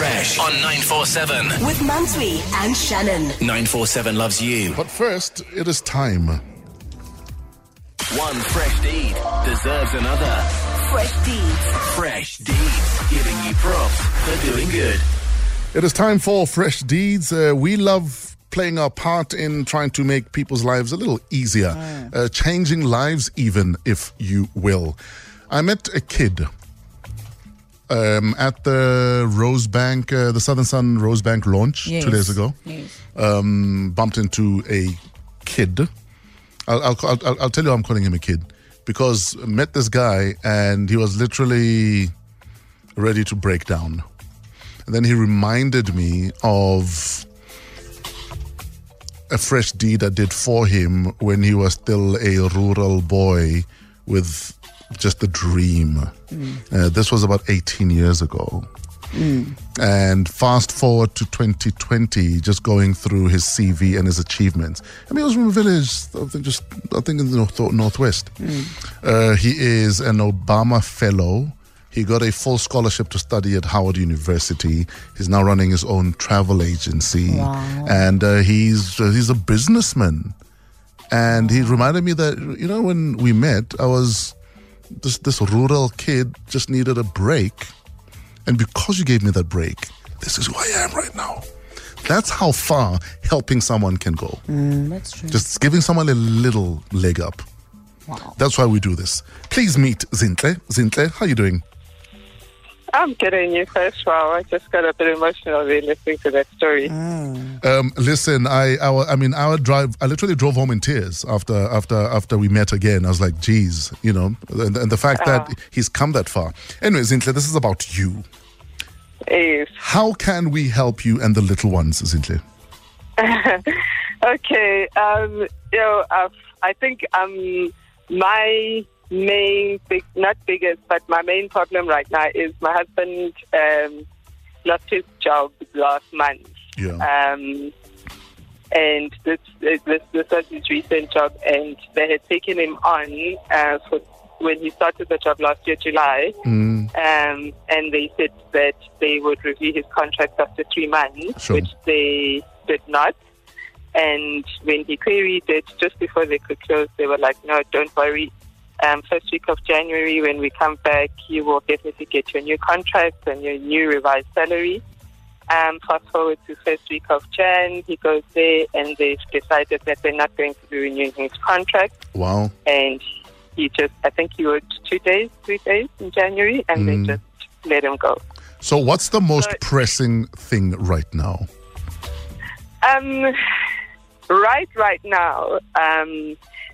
Fresh on 947 with Mantui and Shannon. 947 loves you. But first, it is time. One fresh deed deserves another. Fresh Deeds. Fresh Deeds, giving you props for doing good. It is time for Fresh Deeds. We love playing our part in trying to make people's lives a little easier, changing lives even, if you will. I met a kid at the Rosebank, the Southern Sun Rosebank launch 2 days ago. Yes. Bumped into a kid. I'll tell you why I'm calling him a kid, because I met this guy and he was literally ready to break down. And then he reminded me of a fresh deed I did for him when he was still a rural boy with just a dream. This was about 18 years ago. And fast forward to 2020, just going through his CV and his achievements. I mean, he was from a village, I think in the Northwest. He is an Obama fellow. He got a full scholarship to study at Howard University. He's now running his own travel agency. Wow. And he's a businessman. And he reminded me that, you know, when we met, I was this rural kid just needed a break. And because you gave me that break, this is who I am right now. That's how far helping someone can go. That's true. Just giving someone a little leg up. Wow. That's why we do this. Please meet Zinhle. Zinhle, how are you doing? I'm kidding you, first. Wow, I just got a bit emotional listening to that story. Listen, I literally drove home in tears after we met again. I was like, geez, you know, and the fact that he's come that far. Anyway, Zinhle, this is about you. Yes. How can we help you and the little ones, Zinhle? Okay, I think my my main problem right now is my husband lost his job last month. Yeah. And this was his recent job, and they had taken him on when he started the job last year, July. And they said that they would review his contract after 3 months, sure, which they did not. And when he queried it, just before they could close, they were like, no, don't worry. First week of January, when we come back, you will definitely get your new contract and your new revised salary. Fast forward to first week of Jan, he goes there and they've decided that they're not going to be renewing his contract. Wow. And he just, I think he worked 3 days in January, and they just let him go. So what's the most pressing thing right now? Right now,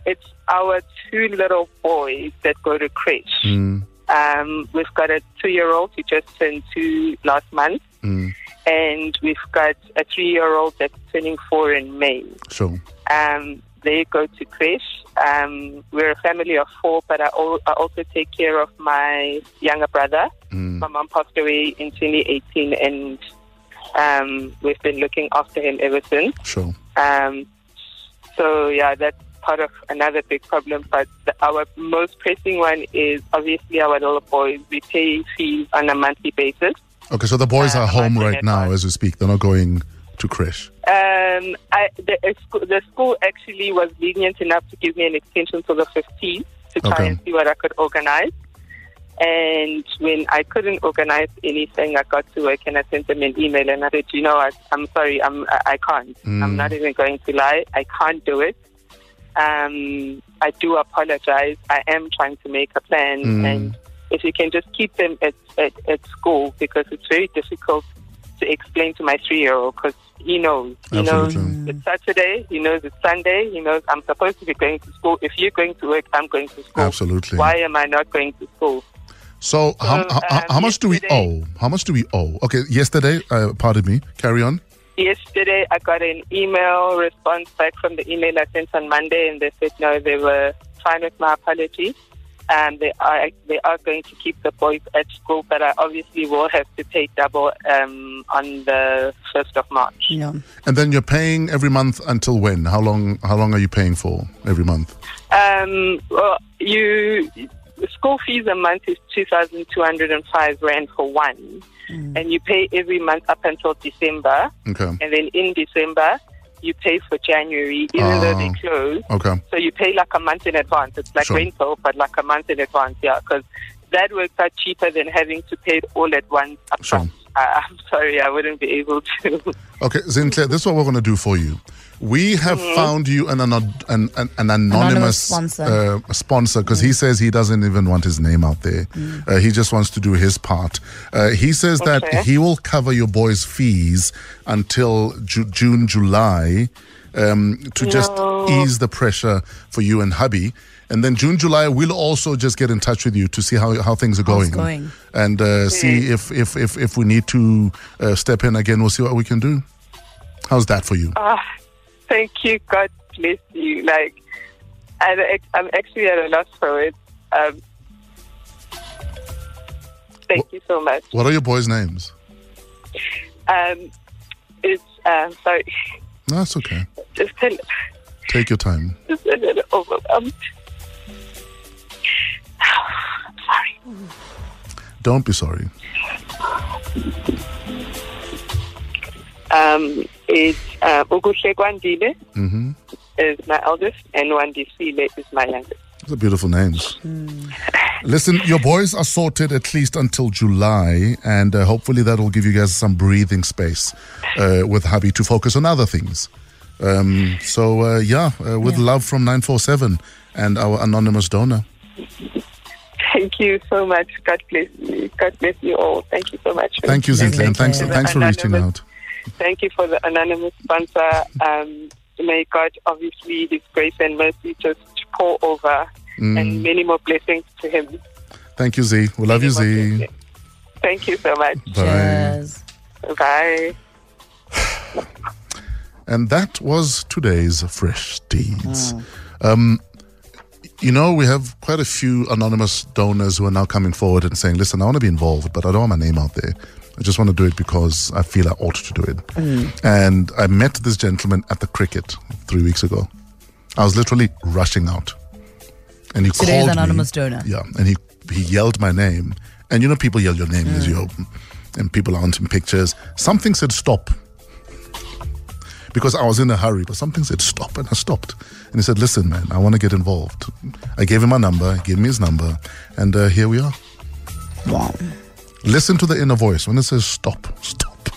it's our 2 little boys that go to crèche. We've got a 2-year-old who just turned 2 last month, and we've got a 3-year-old that's turning 4 in May. Sure. They go to crèche. We're a family of 4, but I also take care of my younger brother. My mom passed away in 2018, and we've been looking after him ever since. Sure. So yeah, that's part of another big problem. But our most pressing one is obviously our little boys. We pay fees on a monthly basis. Okay, so the boys are home right now as we speak. They're not going to crèche. The school actually was lenient enough to give me an extension till the 15th to try and see what I could organize. And when I couldn't organize anything, I got to work and I sent them an email and I said, you know what, I'm sorry, I can't. I'm not even going to lie. I can't do it. I do apologize. I am trying to make a plan. And if you can just keep them at school, because it's very difficult to explain to my 3-year-old, because he knows. He knows it's Saturday, he knows it's Sunday, he knows I'm supposed to be going to school. If you're going to work, I'm going to school. Absolutely. Why am I not going to school? So how much do we owe? How much do we owe? Okay, yesterday, pardon me, carry on. Yesterday, I got an email response back from the email I sent on Monday, and they said no, they were fine with my apology, and they are going to keep the boys at school, but I obviously will have to pay double on the 1st of March. Yeah. And then you're paying every month until when? How long are you paying for every month? Well, you The school fees a month is 2,205 Rand for one. Mm. And you pay every month up until December. Okay. And then in December, you pay for January, even though they close. Okay. So you pay like a month in advance. It's like rental, but like a month in advance, yeah, because that works out cheaper than having to pay it all at once up front. I'm sorry, I wouldn't be able to. Okay, Zinhle, this is what we're going to do for you. We have found you an anonymous sponsor, because he says he doesn't even want his name out there. Mm. He just wants to do his part. He says that he will cover your boy's fees until June, July, to just ease the pressure for you and hubby. And then June, July, we'll also just get in touch with you to see how things are going. And see if we need to step in again. We'll see what we can do. How's that for you? Thank you. God bless you. Like, I'm actually at a loss for words. Thank you so much. What are your boys' names? It's sorry. No, it's okay. Just take your time. Just a little overwhelmed. I'm sorry. Don't be sorry. It's Sgwandile is my eldest, and Wandisile is my youngest. Those are beautiful names. Mm. Listen, your boys are sorted at least until July, and hopefully that will give you guys some breathing space with hubby to focus on other things. With love from 947 and our anonymous donor. Thank you so much. God bless you. God bless you all. Thank you so much. Thank you, Zinhle, and thanks for reaching out. Thank you for the anonymous sponsor. May God, obviously, His grace and mercy just pour over, and many more blessings to him. Thank you, Z. We love you, Z. Thank you so much. Bye. Cheers. Bye. And that was today's Fresh Deeds. You know, we have quite a few anonymous donors who are now coming forward and saying, listen, I want to be involved, but I don't want my name out there. I just want to do it because I feel I ought to do it. Mm. And I met this gentleman at the cricket 3 weeks ago. I was literally rushing out. And he called me. Today's anonymous donor. Yeah, and he yelled my name. And you know people yell your name as you open. And people aren't in pictures. Something said stop. Because I was in a hurry, but something said stop, and I stopped. And he said, listen, man, I want to get involved. I gave him my number, he gave me his number, and here we are. Wow. Listen to the inner voice when it says stop, stop.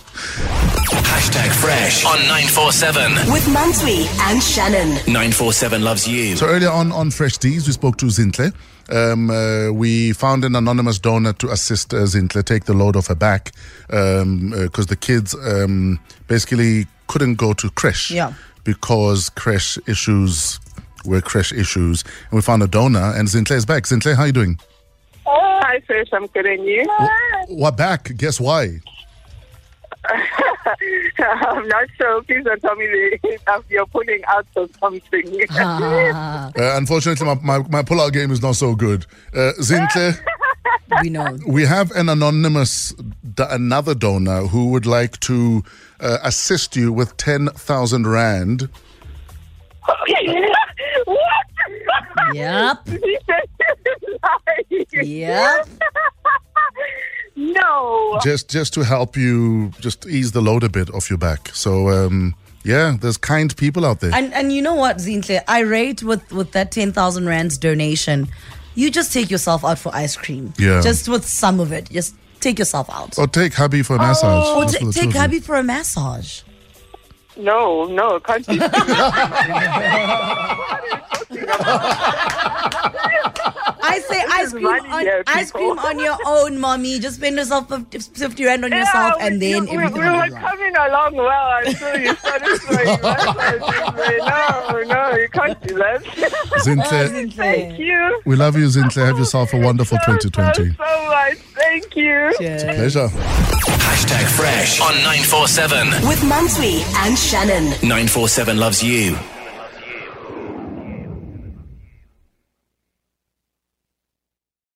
#Fresh on 947 with Mantui and Shannon. 947 loves you. So earlier on Fresh D's, we spoke to Zinhle. We found an anonymous donor to assist Zinhle take the load off her back, because the kids basically couldn't go to creche because creche issues, and we found a donor, and Zinhle is back. Zinhle, how are you doing? Hi, Fresh. I'm good, and you? We're back. Guess why? I'm not sure. Please don't tell me you're pulling out of something. Unfortunately, my pull-out game is not so good. Zinhle, we know. We have an anonymous, another donor who would like to assist you with 10,000 Rand. What? Yep. Yep. No. Just to help you, just ease the load a bit off your back. So, there's kind people out there. And you know what, Zinhle? I rate with that 10,000 Rand's donation, you just take yourself out for ice cream. Yeah. Just with some of it. Just take yourself out. Or take hubby for a massage. Or take hubby for a massage. No, can't you? I say ice cream on your own, mommy. Just spend yourself 50 Rand on yourself, and then everything. We were coming along well until you started saying that. No, you can't do that. Zinhle, thank you. We love you, Zinhle. Have yourself a wonderful 2020. So much. Thank you. Cheers. It's a pleasure. #Fresh on 947 with Mantui and Shannon. 947 loves you.